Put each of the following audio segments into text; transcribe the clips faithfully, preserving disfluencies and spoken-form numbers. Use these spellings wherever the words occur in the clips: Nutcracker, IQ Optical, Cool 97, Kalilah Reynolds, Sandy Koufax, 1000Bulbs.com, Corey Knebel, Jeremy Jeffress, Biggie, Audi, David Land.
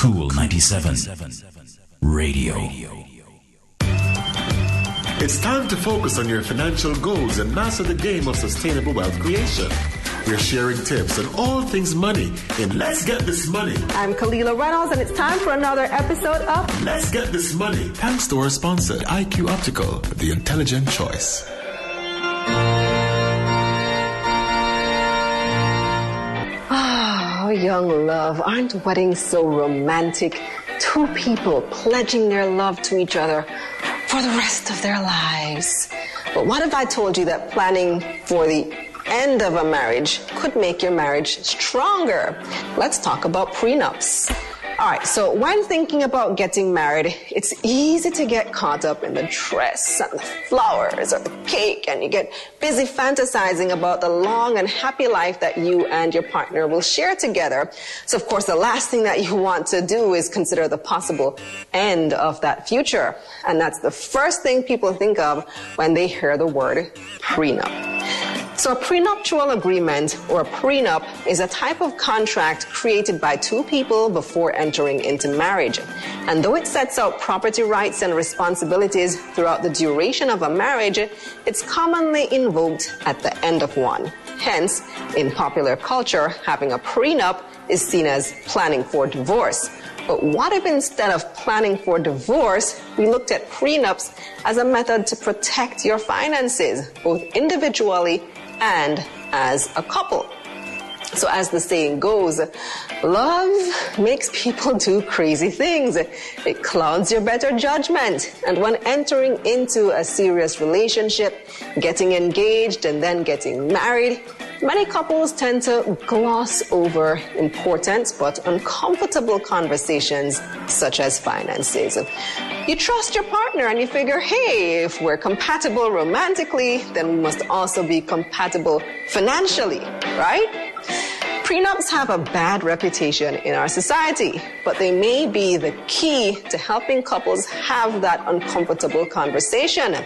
Cool ninety-seven Radio. It's time to focus on your financial goals and master the game of sustainable wealth creation. We're sharing tips on all things money in Let's Get This Money. I'm Kalilah Reynolds, and it's time for another episode of Let's Get This Money. Thanks to our sponsor, I Q Optical, the intelligent choice. Oh, young love, aren't weddings so romantic? Two people pledging their love to each other for the rest of their lives. But what if I told you that planning for the end of a marriage could make your marriage stronger? Let's talk about prenups. All right, so when thinking about getting married, it's easy to get caught up in the dress and the flowers or the cake, and you get busy fantasizing about the long and happy life that you and your partner will share together. So, of course, the last thing that you want to do is consider the possible end of that future. And that's the first thing people think of when they hear the word prenup. So a prenuptial agreement, or a prenup, is a type of contract created by two people before entering into marriage. And though it sets out property rights and responsibilities throughout the duration of a marriage, it's commonly invoked at the end of one. Hence, in popular culture, having a prenup is seen as planning for divorce. But what if instead of planning for divorce, we looked at prenups as a method to protect your finances, both individually and as a couple? So as the saying goes, love makes people do crazy things. It clouds your better judgment. And when entering into a serious relationship, getting engaged and then getting married, many couples tend to gloss over important but uncomfortable conversations such as finances. You trust your partner and you figure, hey, if we're compatible romantically, then we must also be compatible financially, right? Prenups have a bad reputation in our society, but they may be the key to helping couples have that uncomfortable conversation.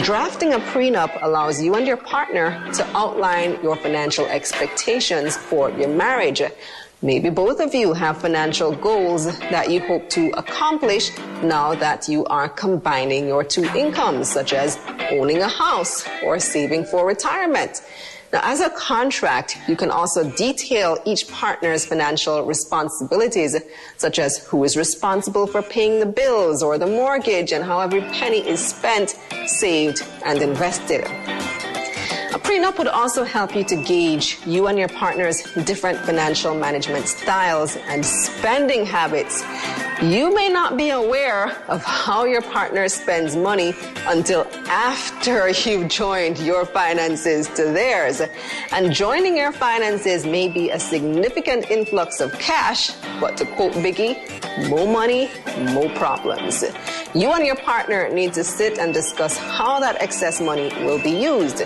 Drafting a prenup allows you and your partner to outline your financial expectations for your marriage. Maybe both of you have financial goals that you hope to accomplish now that you are combining your two incomes, such as owning a house or saving for retirement. Now, as a contract, you can also detail each partner's financial responsibilities, such as who is responsible for paying the bills or the mortgage and how every penny is spent, saved, and invested. A prenup would also help you to gauge you and your partner's different financial management styles and spending habits. You may not be aware of how your partner spends money until after you've joined your finances to theirs. And joining your finances may be a significant influx of cash, but to quote Biggie, more money, more problems. You and your partner need to sit and discuss how that excess money will be used.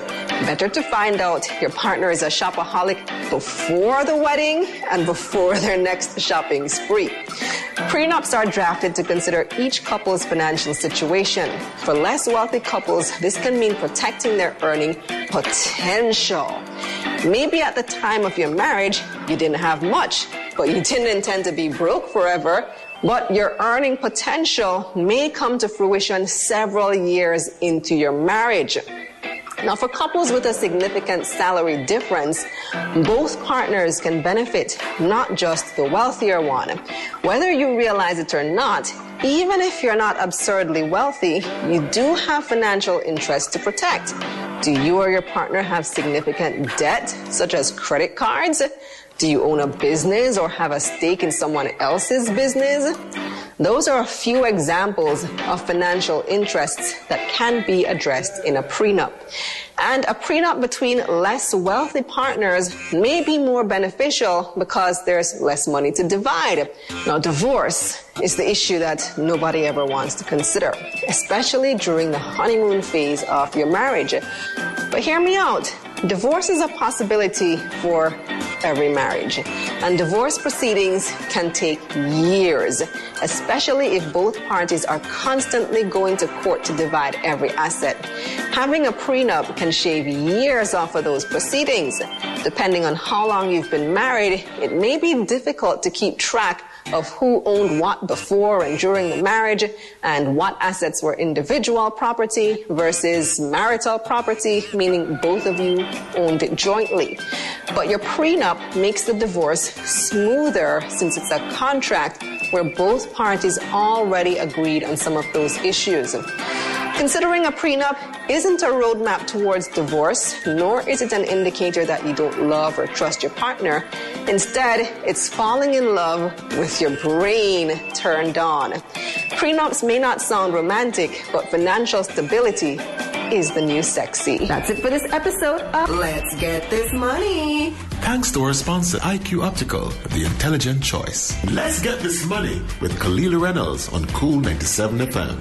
Better to find out your partner is a shopaholic before the wedding and before their next shopping spree. Prenups are drafted to consider each couple's financial situation. For less wealthy couples, this can mean protecting their earning potential. Maybe at the time of your marriage, you didn't have much, but you didn't intend to be broke forever. But your earning potential may come to fruition several years into your marriage. Now, for couples with a significant salary difference, both partners can benefit, not just the wealthier one. Whether you realize it or not, even if you're not absurdly wealthy, you do have financial interests to protect. Do you or your partner have significant debt, such as credit cards? Do you own a business or have a stake in someone else's business? Those are a few examples of financial interests that can be addressed in a prenup. And a prenup between less wealthy partners may be more beneficial because there's less money to divide. Now, divorce is the issue that nobody ever wants to consider, especially during the honeymoon phase of your marriage. But hear me out. Divorce is a possibility for every marriage, and divorce proceedings can take years, especially if both parties are constantly going to court to divide every asset. Having a prenup can shave years off of those proceedings. Depending on how long you've been married, it may be difficult to keep track of who owned what before and during the marriage and what assets were individual property versus marital property, meaning both of you owned it jointly. But your prenup makes the divorce smoother since it's a contract where both parties already agreed on some of those issues. Considering a prenup isn't a roadmap towards divorce, nor is it an indicator that you don't love or trust your partner. Instead, it's falling in love with your brain turned on. Prenups may not sound romantic, but financial stability is the new sexy. That's it for this episode of Let's Get This Money. Thanks to our sponsor, I Q Optical, the intelligent choice. Let's Get This Money with Kalilah Reynolds on Cool ninety-seven F M.